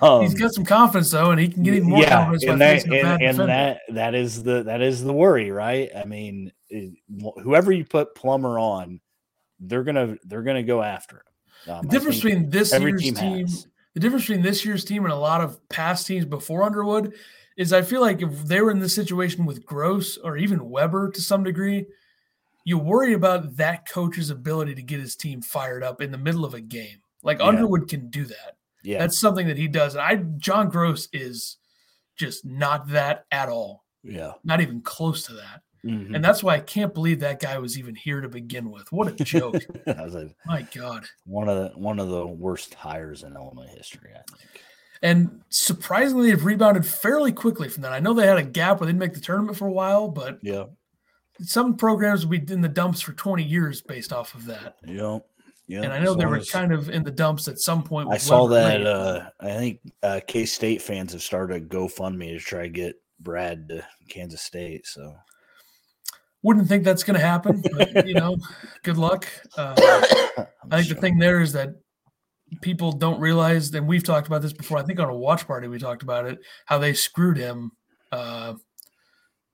um, he's got some confidence though, and he can get even more yeah, confidence. And, that, and, and that that is the that is the worry, right? I mean, it, whoever you put Plummer on, they're gonna they're gonna go after him. Um, the difference between this year's team, team the difference between this year's team and a lot of past teams before Underwood. Is I feel like if they were in this situation with Gross or even Weber to some degree, you worry about that coach's ability to get his team fired up in the middle of a game. Like yeah. Underwood can do that. Yeah. That's something that he does. And I John Gross is just not that at all. Yeah. Not even close to that. Mm-hmm. And that's why I can't believe that guy was even here to begin with. What a joke. I was like, my God. One of the one of the worst hires in Illinois history, I think. And surprisingly, they've rebounded fairly quickly from that. I know they had a gap where they didn't make the tournament for a while, but yeah, some programs will be in the dumps for twenty years based off of that. Yeah, yeah. And I know as they were as... kind of in the dumps at some point. I saw that. Uh, I think uh, K-State fans have started a GoFundMe to try to get Brad to Kansas State. So, wouldn't think that's going to happen. But, you know, good luck. Uh, I think sure. the thing there is that. People don't realize, and we've talked about this before. I think on a watch party we talked about it, how they screwed him. Uh,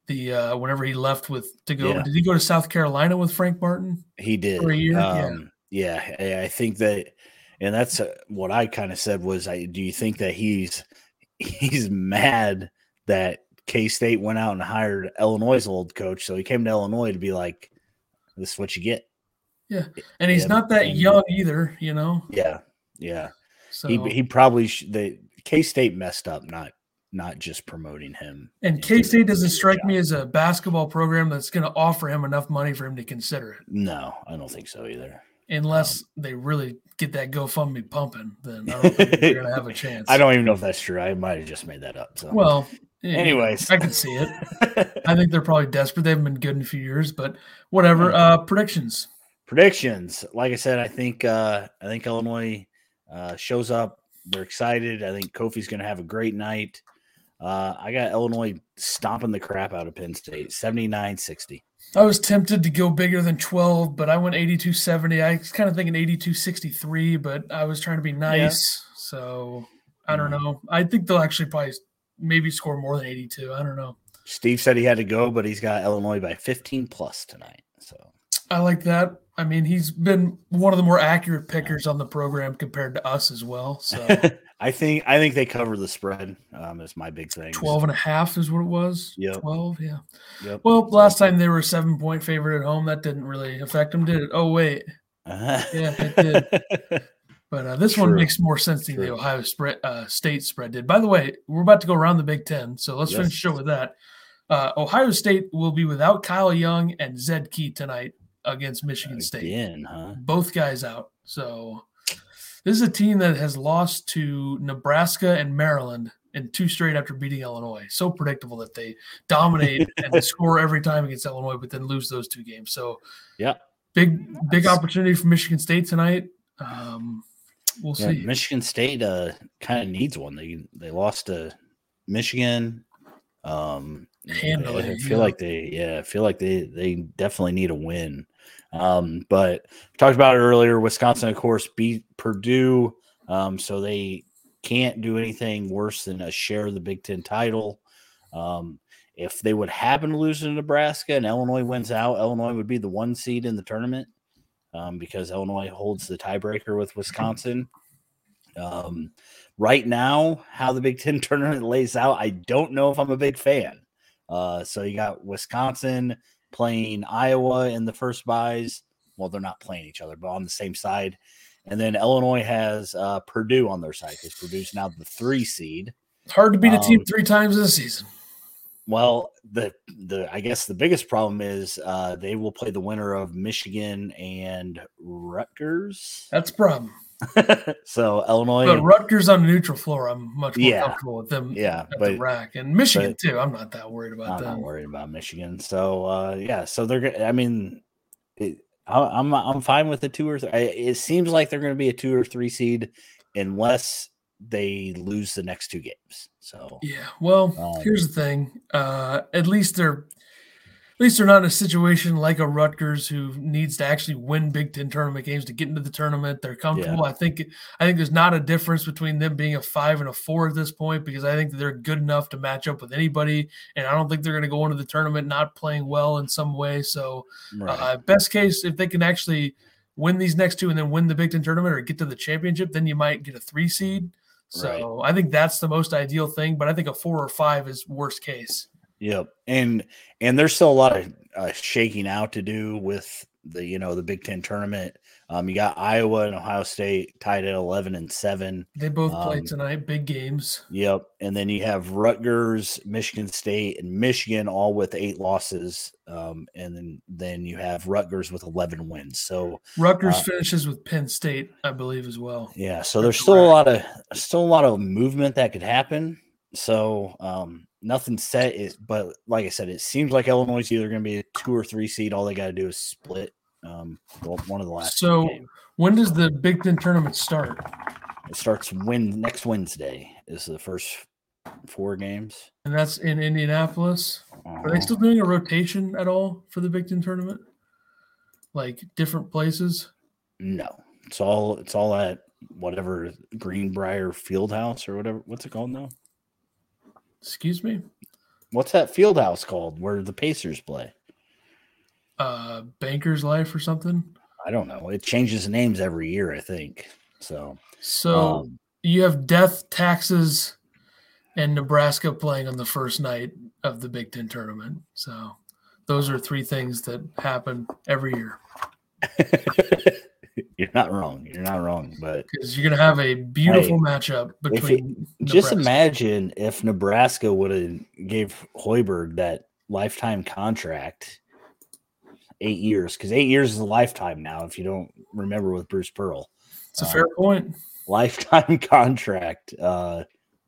the uh, whenever he left with to go, yeah. did he go to South Carolina with Frank Martin? He did for a year. Um, yeah. yeah, I think that, and that's uh, what I kind of said was, I do you think that he's he's mad that K-State went out and hired Illinois' old coach, so he came to Illinois to be like, this is what you get. Yeah, and he's yeah, not that and, young either, you know. Yeah. Yeah, so, he he probably sh- the K-State messed up not not just promoting him. And K-State doesn't strike job. me as a basketball program that's going to offer him enough money for him to consider it. No, I don't think so either. Unless um, they really get that GoFundMe pumping, then I don't think they're going to have a chance. I don't even know if that's true. I might have just made that up. So. Well, yeah, anyways, I can see it. I think they're probably desperate. They haven't been good in a few years, but whatever. Uh, predictions. Predictions. Like I said, I think uh, I think Illinois. Uh, shows up. They're excited. I think Kofi's going to have a great night. Uh, I got Illinois stomping the crap out of Penn State, seventy-nine sixty. I was tempted to go bigger than twelve, but I went eighty-two seventy. I was kind of thinking eighty-two sixty-three, but I was trying to be nice. Yeah. So I don't know. I think they'll actually probably maybe score more than eighty-two. I don't know. Steve said he had to go, but he's got Illinois by fifteen plus tonight. So I like that. I mean, he's been one of the more accurate pickers on the program compared to us as well. So I think I think they cover the spread. Um, is my big thing. twelve and a half is what it was. Yeah, twelve. Yeah. Yep. Well, last time they were a seven-point favorite at home. That didn't really affect them, did it? Oh wait, uh-huh. yeah, it did. But uh, this True. one makes more sense than True. the Ohio spread, uh, State spread did. By the way, we're about to go around the Big Ten, so let's yes. finish the show with that. Uh, Ohio State will be without Kyle Young and Zed Key tonight. Against Michigan State. Again, huh? Both guys out. So this is a team that has lost to Nebraska and Maryland in two straight after beating Illinois. So predictable that they dominate and score every time against Illinois, but then lose those two games. So yeah, big, big opportunity for Michigan State tonight. Um, we'll yeah, see. Michigan State uh, kind of needs one. They, they lost to Michigan. Um, Handling, I feel yeah. like they, yeah, I feel like they, they definitely need a win. Um, but talked about it earlier. Wisconsin, of course, beat Purdue, um, so they can't do anything worse than a share of the Big Ten title. Um, if they would happen to lose to Nebraska and Illinois wins out, Illinois would be the one seed in the tournament um, because Illinois holds the tiebreaker with Wisconsin. Um, right now, how the Big Ten tournament lays out, I don't know if I'm a big fan. Uh, so you got Wisconsin playing Iowa in the first buys. Well, they're not playing each other, but on the same side. And then Illinois has uh, Purdue on their side because Purdue's now the three seed. It's hard to beat a team um, three times this season. Well, the the I guess the biggest problem is uh, they will play the winner of Michigan and Rutgers. That's a problem. So Illinois, but Rutgers on a neutral floor, I'm much more yeah, comfortable with them. Yeah, at but, the rack and Michigan but, too. I'm not that worried about that. I'm them. not worried about Michigan. So uh, yeah, so they're. I mean, it, I, I'm I'm fine with the two or three. It seems like they're going to be a two or three seed unless they lose the next two games. So yeah, well, um, here's the thing. Uh, at least they're at least they're not in a situation like a Rutgers who needs to actually win Big Ten tournament games to get into the tournament. They're comfortable. Yeah. I think I think there's not a difference between them being a five and a four at this point because I think that they're good enough to match up with anybody, and I don't think they're going to go into the tournament not playing well in some way. So right. uh, best case, if they can actually win these next two and then win the Big Ten tournament or get to the championship, then you might get a three seed. So right. I think that's the most ideal thing, but I think a four or five is worst case. Yep. And, and there's still a lot of uh, shaking out to do with the, you know, the Big Ten tournament. Um, you got Iowa and Ohio State tied at eleven and seven. They both um, played tonight. Big games. Yep. And then you have Rutgers, Michigan State, and Michigan all with eight losses. Um, and then, then you have Rutgers with eleven wins. So Rutgers uh, finishes with Penn State, I believe, as well. Yeah. So there's still a lot of still a lot of movement that could happen. So um, nothing set is, but like I said, it seems like Illinois is either going to be a two or three seed. All they got to do is split. Um, one of the last. So, when does the Big Ten tournament start? It starts when next Wednesday is the first four games, and that's in Indianapolis. Uh-huh. Are they still doing a rotation at all for the Big Ten tournament? Like different places? No, it's all it's all at whatever Greenbrier Fieldhouse or whatever. What's it called now? Excuse me. What's that Fieldhouse called where the Pacers play? Uh, Banker's Life or something? I don't know. It changes names every year, I think. So, so um, you have Death, Taxes, and Nebraska playing on the first night of the Big Ten tournament. So those are three things that happen every year. You're not wrong. You're not wrong, but because you're gonna have a beautiful hey, matchup between. It, just imagine if Nebraska would have gave Hoiberg that lifetime contract. Eight years, because eight years is a lifetime now. If you don't remember with Bruce Pearl, it's a fair uh, point. Lifetime contract, uh,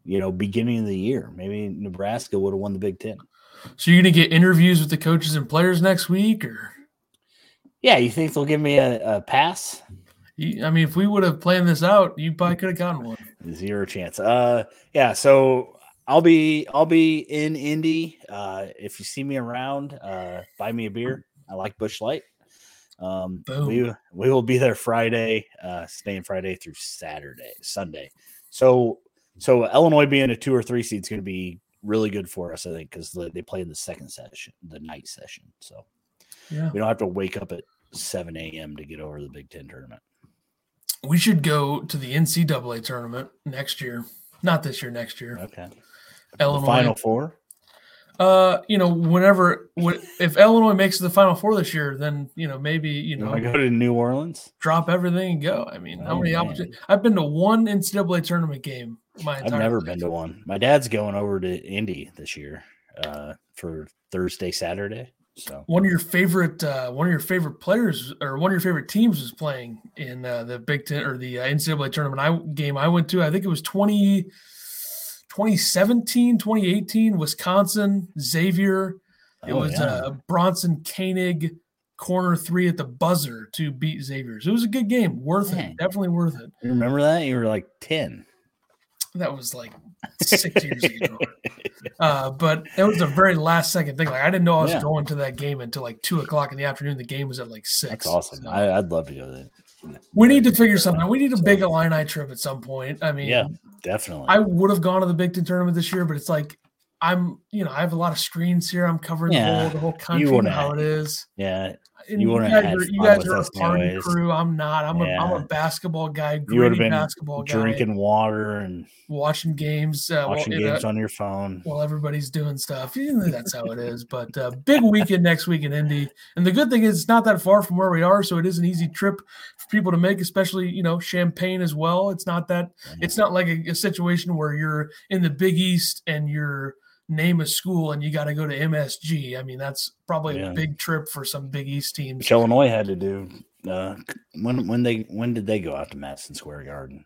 you know, beginning of the year. Maybe Nebraska would have won the Big Ten. So you're gonna get interviews with the coaches and players next week, or yeah, you think they'll give me a, a pass? You, I mean, if we would have planned this out, you probably could have gotten one. Zero chance. Uh, yeah. So I'll be I'll be in Indy. Uh, if you see me around, uh, buy me a beer. I like Bush Light. Um, we, we will be there Friday, uh, staying Friday through Saturday, Sunday. So, so Illinois being a two or three seed is going to be really good for us, I think, because they play in the second session, the night session. So yeah. We don't have to wake up at seven a.m. to get over to the Big Ten tournament. We should go to the N C double A tournament next year. Not this year, next year. Okay. Illinois. The Final Four? Uh, you know, whenever when, if Illinois makes the Final Four this year, then you know maybe you know I go to New Orleans, drop everything and go. I mean, oh, how many opportunities? I've been to one N C double A tournament game. My entire I've never life. been to one. My dad's going over to Indy this year uh, for Thursday, Saturday. So one of your favorite, uh, one of your favorite players or one of your favorite teams was playing in uh, the Big Ten or the uh, N C double A tournament. I game I went to. I think it was twenty. twenty seventeen, twenty eighteen, Wisconsin, Xavier. It oh, was yeah. uh, Bronson Koenig corner three at the buzzer to beat Xavier. So it was a good game. Worth Dang. it. Definitely worth it. You remember that? You were like ten. That was like six years ago. Uh, but it was a very last second thing. Like I didn't know I was yeah. going to that game until like two o'clock in the afternoon. The game was at like six. That's awesome. So. I, I'd love to go there. We need to figure something out. We need a big Illini trip at some point. I mean, yeah, definitely. I would have gone to the Big Ten tournament this year, but it's like I'm, you know, I have a lot of screens here. I'm covering yeah, the, whole, the whole country and how it is. Yeah, And you, you guys are, you guys are a party anyways. crew. I'm not. I'm yeah. a I'm a basketball guy. You would have been basketball drinking guy, water and watching games. Uh, watching well, games uh, on your phone while everybody's doing stuff. That's how it is. But uh, big weekend next week in Indy. And the good thing is it's not that far from where we are, so it is an easy trip for people to make. Especially you know Champaign as well. It's not that. Mm-hmm. It's not like a, a situation where you're in the Big East and you're. Name a school and you got to go to M S G. I mean, that's probably yeah. a big trip for some Big East teams. Which Illinois had to do. Uh, when when they when did they go out to Madison Square Garden?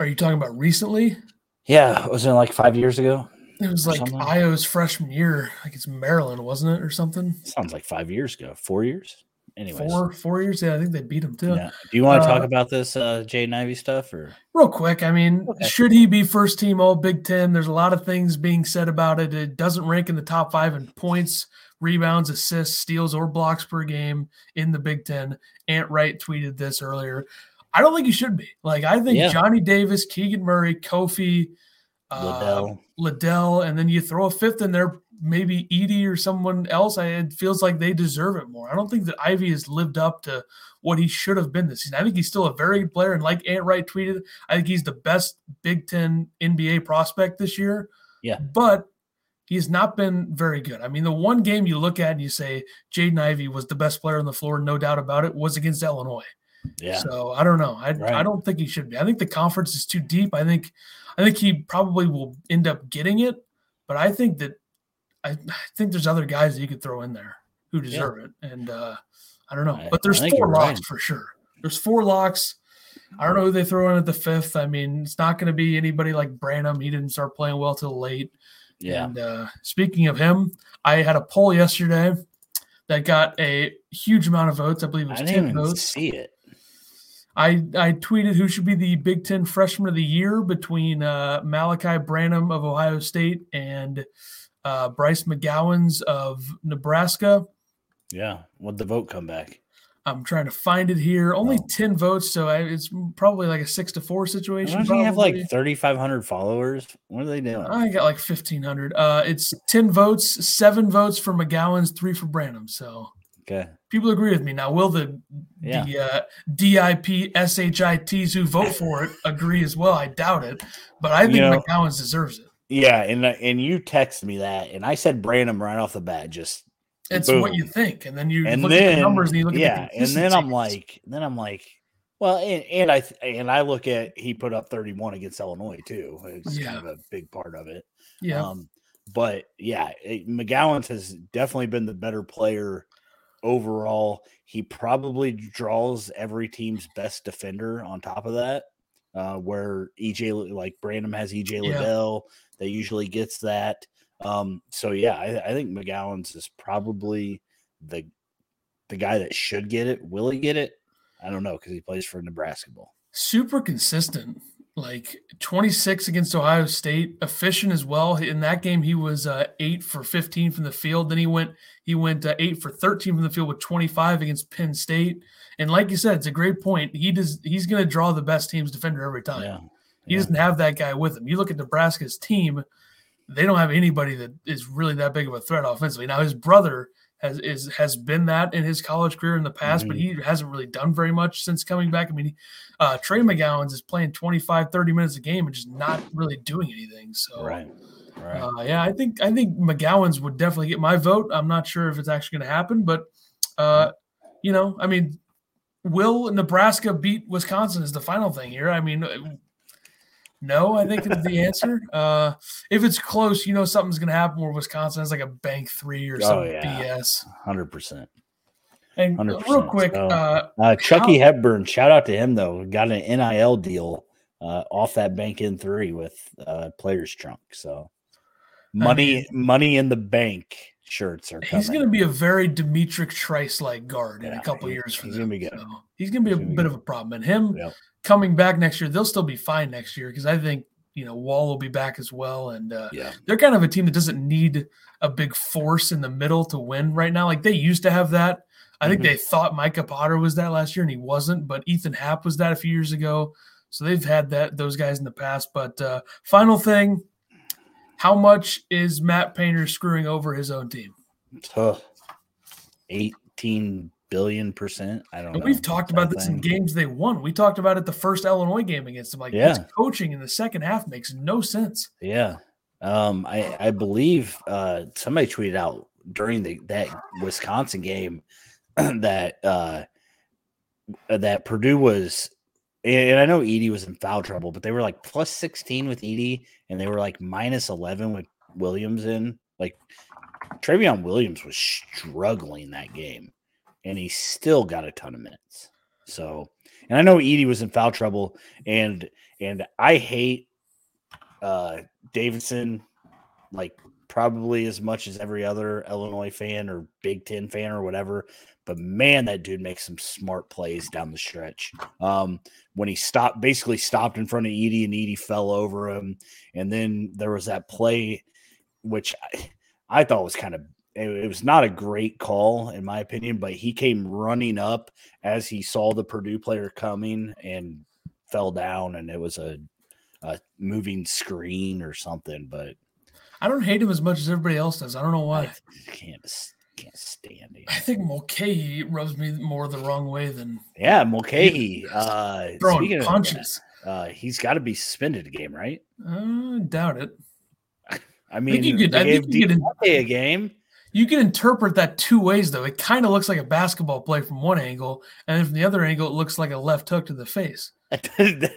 Are you talking about recently? Yeah, wasn't it like five years ago? It was like Iowa's freshman year. Like it's Maryland, wasn't it, or something? Sounds like five years ago. Four years? Anyways. Four four years. Yeah, I think they beat him too. Yeah. Do you want to uh, talk about this uh, Jaden Ivey stuff or real quick? I mean, okay. Should he be first team All Big Ten? There's a lot of things being said about it. It doesn't rank in the top five in points, rebounds, assists, steals, or blocks per game in the Big Ten. Ant Wright tweeted this earlier. I don't think he should be. Like I think yeah. Johnny Davis, Keegan Murray, Kofi, Liddell. Uh, Liddell, and then you throw a fifth in there. Maybe Edie or someone else, I, it feels like they deserve it more. I don't think that Ivey has lived up to what he should have been this season. I think he's still a very good player, and like Ant Wright tweeted, I think he's the best Big Ten N B A prospect this year. Yeah. But he's not been very good. I mean, the one game you look at and you say Jaden Ivey was the best player on the floor, no doubt about it, was against Illinois. Yeah. So I don't know. I right. I don't think he should be. I think the conference is too deep. I think I think he probably will end up getting it, but I think that I think there's other guys that you could throw in there who deserve yeah. it. And uh, I don't know. But there's four locks right. for sure. There's four locks. I don't know who they throw in at the fifth. I mean, it's not going to be anybody like Branham. He didn't start playing well till late. Yeah. And uh, speaking of him, I had a poll yesterday that got a huge amount of votes. I believe it was I didn't ten even votes. See it. I, I tweeted who should be the Big Ten Freshman of the Year between uh, Malachi Branham of Ohio State and Uh, Bryce McGowens of Nebraska. Yeah. What'd the vote come back? I'm trying to find it here. Only oh. ten votes, so I, it's probably like a six to four situation. Don't you have like thirty-five hundred followers? What are they doing? I got like fifteen hundred. Uh, it's ten votes, seven votes for McGowens, three for Branham. So okay, people agree with me. Now, will the, yeah. the uh, D I P S H I Ts who vote for it agree as well? I doubt it, but I think you know, McGowens deserves it. Yeah, and and you texted me that, and I said Branham right off the bat. Just it's boom. What you think, and then you and look then, at the numbers and you look yeah, at the and then I'm like, then I'm like, well, and, and I and I look at he put up thirty-one against Illinois too. It's yeah. kind of a big part of it. Yeah, um, but yeah, it, McGowens has definitely been the better player overall. He probably draws every team's best defender. On top of that, uh, where E J like Branham has E J Liddell. Yeah. That usually gets that. Um, so, yeah, I, I think McGowens is probably the the guy that should get it. Will he get it? I don't know because he plays for Nebraska ball. Super consistent. Like twenty-six against Ohio State, efficient as well. In that game, he was uh, eight for fifteen from the field. Then he went he went uh, eight for thirteen from the field with twenty-five against Penn State. And like you said, it's a great point. He does he's going to draw the best team's defender every time. Yeah. He doesn't have that guy with him. You look at Nebraska's team, they don't have anybody that is really that big of a threat offensively. Now, his brother has is, has been that in his college career in the past, mm-hmm. but he hasn't really done very much since coming back. I mean, uh, Trey McGowens is playing twenty-five, thirty minutes a game and just not really doing anything. So, right. Right. Uh, yeah, I think I think McGowens would definitely get my vote. I'm not sure if it's actually going to happen, but, uh, you know, I mean, will Nebraska beat Wisconsin is the final thing here. I mean – No, I think it's the answer. Uh, if it's close, you know something's going to happen where Wisconsin has like a bank three or some oh, yeah. B S. one hundred percent. And one hundred percent. Real quick. So, uh, uh, Chucky how- Hepburn, shout out to him, though. Got an N I L deal uh, off that bank in three with uh, Players Trunk. So money I mean, money in the bank shirts are coming. He's going to be a very Demetric Trice-like guard yeah, in a couple he, years from now. He's going to be good. So he's going to be he's a bit good. Of a problem. And him yep. – coming back next year, they'll still be fine next year because I think, you know, Wall will be back as well. And uh, yeah. they're kind of a team that doesn't need a big force in the middle to win right now. Like they used to have that. I mm-hmm. think they thought Micah Potter was that last year and he wasn't, but Ethan Happ was that a few years ago. So they've had that those guys in the past. But uh, final thing, how much is Matt Painter screwing over his own team? eighteen billion percent. I don't and know. We've talked about this thing. In games they won. We talked about it the first Illinois game against them. Like, yeah. His coaching in the second half makes no sense. Yeah. Um, I, I believe uh, somebody tweeted out during the, that Wisconsin game that uh, that Purdue was, and I know Edey was in foul trouble, but they were like plus sixteen with Edey, and they were like minus eleven with Williams in. Like, Trevion Williams was struggling that game, and he still got a ton of minutes. So, and I know Edey was in foul trouble, and and I hate uh, Davidson, like, probably as much as every other Illinois fan or Big Ten fan or whatever. But, man, that dude makes some smart plays down the stretch. Um, when he stopped, basically stopped in front of Edey, and Edey fell over him. And then there was that play, which I, I thought was kind of – it was not a great call, in my opinion, but he came running up as he saw the Purdue player coming and fell down, and it was a, a moving screen or something. But I don't hate him as much as everybody else does. I don't know why. I can't can't stand him. I think Mulcahy rubs me more the wrong way than yeah, Mulcahy. Uh, throwing punches. That, uh, he's got to be suspended a game, right? I uh, doubt it. I mean, I think you could, I think you could a game. You can interpret that two ways, though. It kind of looks like a basketball play from one angle, and then from the other angle, it looks like a left hook to the face.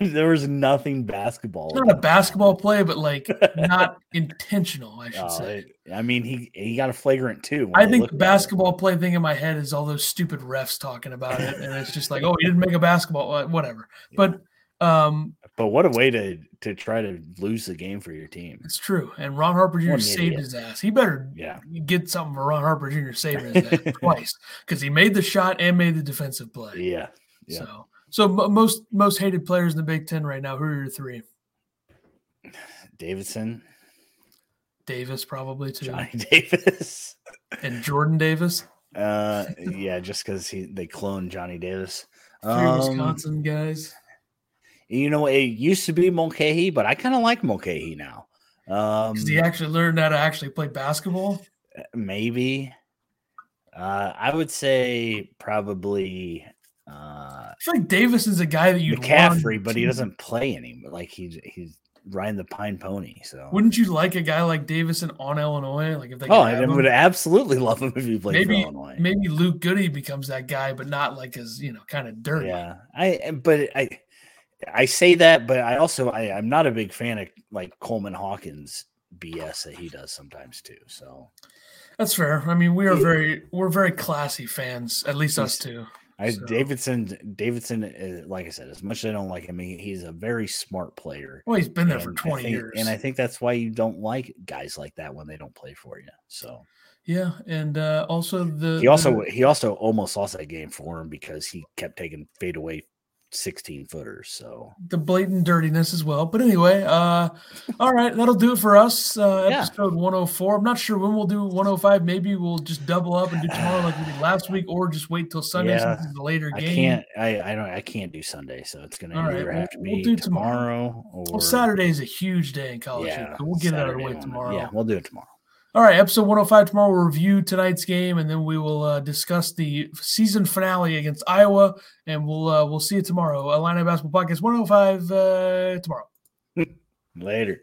There was nothing basketball. Not a basketball play, but like not intentional, I should uh, say. I mean, he he got a flagrant too. I think the basketball play thing in my head is all those stupid refs talking about it, and it's just like, oh, he didn't make a basketball, whatever. Yeah. But. Um, but what a way to, to try to lose the game for your team. It's true. And Ron Harper Junior saved his ass. He better yeah. get something for Ron Harper Junior saving his ass twice, because he made the shot and made the defensive play. Yeah. yeah. So so most most hated players in the Big Ten right now, who are your three? Davidson. Davis probably too. Johnny Davis. And Jordan Davis. Uh, yeah, just because he they cloned Johnny Davis. Three um, Wisconsin guys. You know, it used to be Mulcahy, but I kind of like Mulcahy now. Um, Does he actually learn how to actually play basketball? Maybe. Uh, I would say probably. Uh, I feel like Davison's a guy that you'd McCaffrey, want but to. He doesn't play anymore. Like he's he's riding the pine pony. So wouldn't you like a guy like Davison on Illinois? Like if they oh, I would absolutely love him if he played maybe, for Illinois. Maybe Luke Goody becomes that guy, but not like his you know kind of dirty. Yeah, I but I. I say that, but I also I, I'm not a big fan of like Coleman Hawkins B S that he does sometimes too. So that's fair. I mean, we are very we're very classy fans, at least us two. I, so. Davidson, Davidson, is, like I said, as much as I don't like him, he, he's a very smart player. Well, he's been there and for twenty think, years, and I think that's why you don't like guys like that when they don't play for you. So yeah, and uh, also the he also the, he also almost lost that game for him because he kept taking fadeaway sixteen footers. So the blatant dirtiness as well. But anyway, uh, all right, that'll do it for us. Uh, episode yeah. one oh four. I'm not sure when we'll do one oh five. Maybe we'll just double up and do tomorrow like we did last week, or just wait till Sunday yeah. since it's a later game. I can't. I, I don't. I can't do Sunday, so it's going right, to either have to be we'll do tomorrow, tomorrow or well, Saturday is a huge day in college. Yeah, so we'll get Saturday out of the way on, tomorrow. Yeah, we'll do it tomorrow. All right, episode one oh five tomorrow. We'll review tonight's game, and then we will uh, discuss the season finale against Iowa, and we'll uh, we'll see you tomorrow. Illini Basketball Podcast one oh five uh, tomorrow. Later.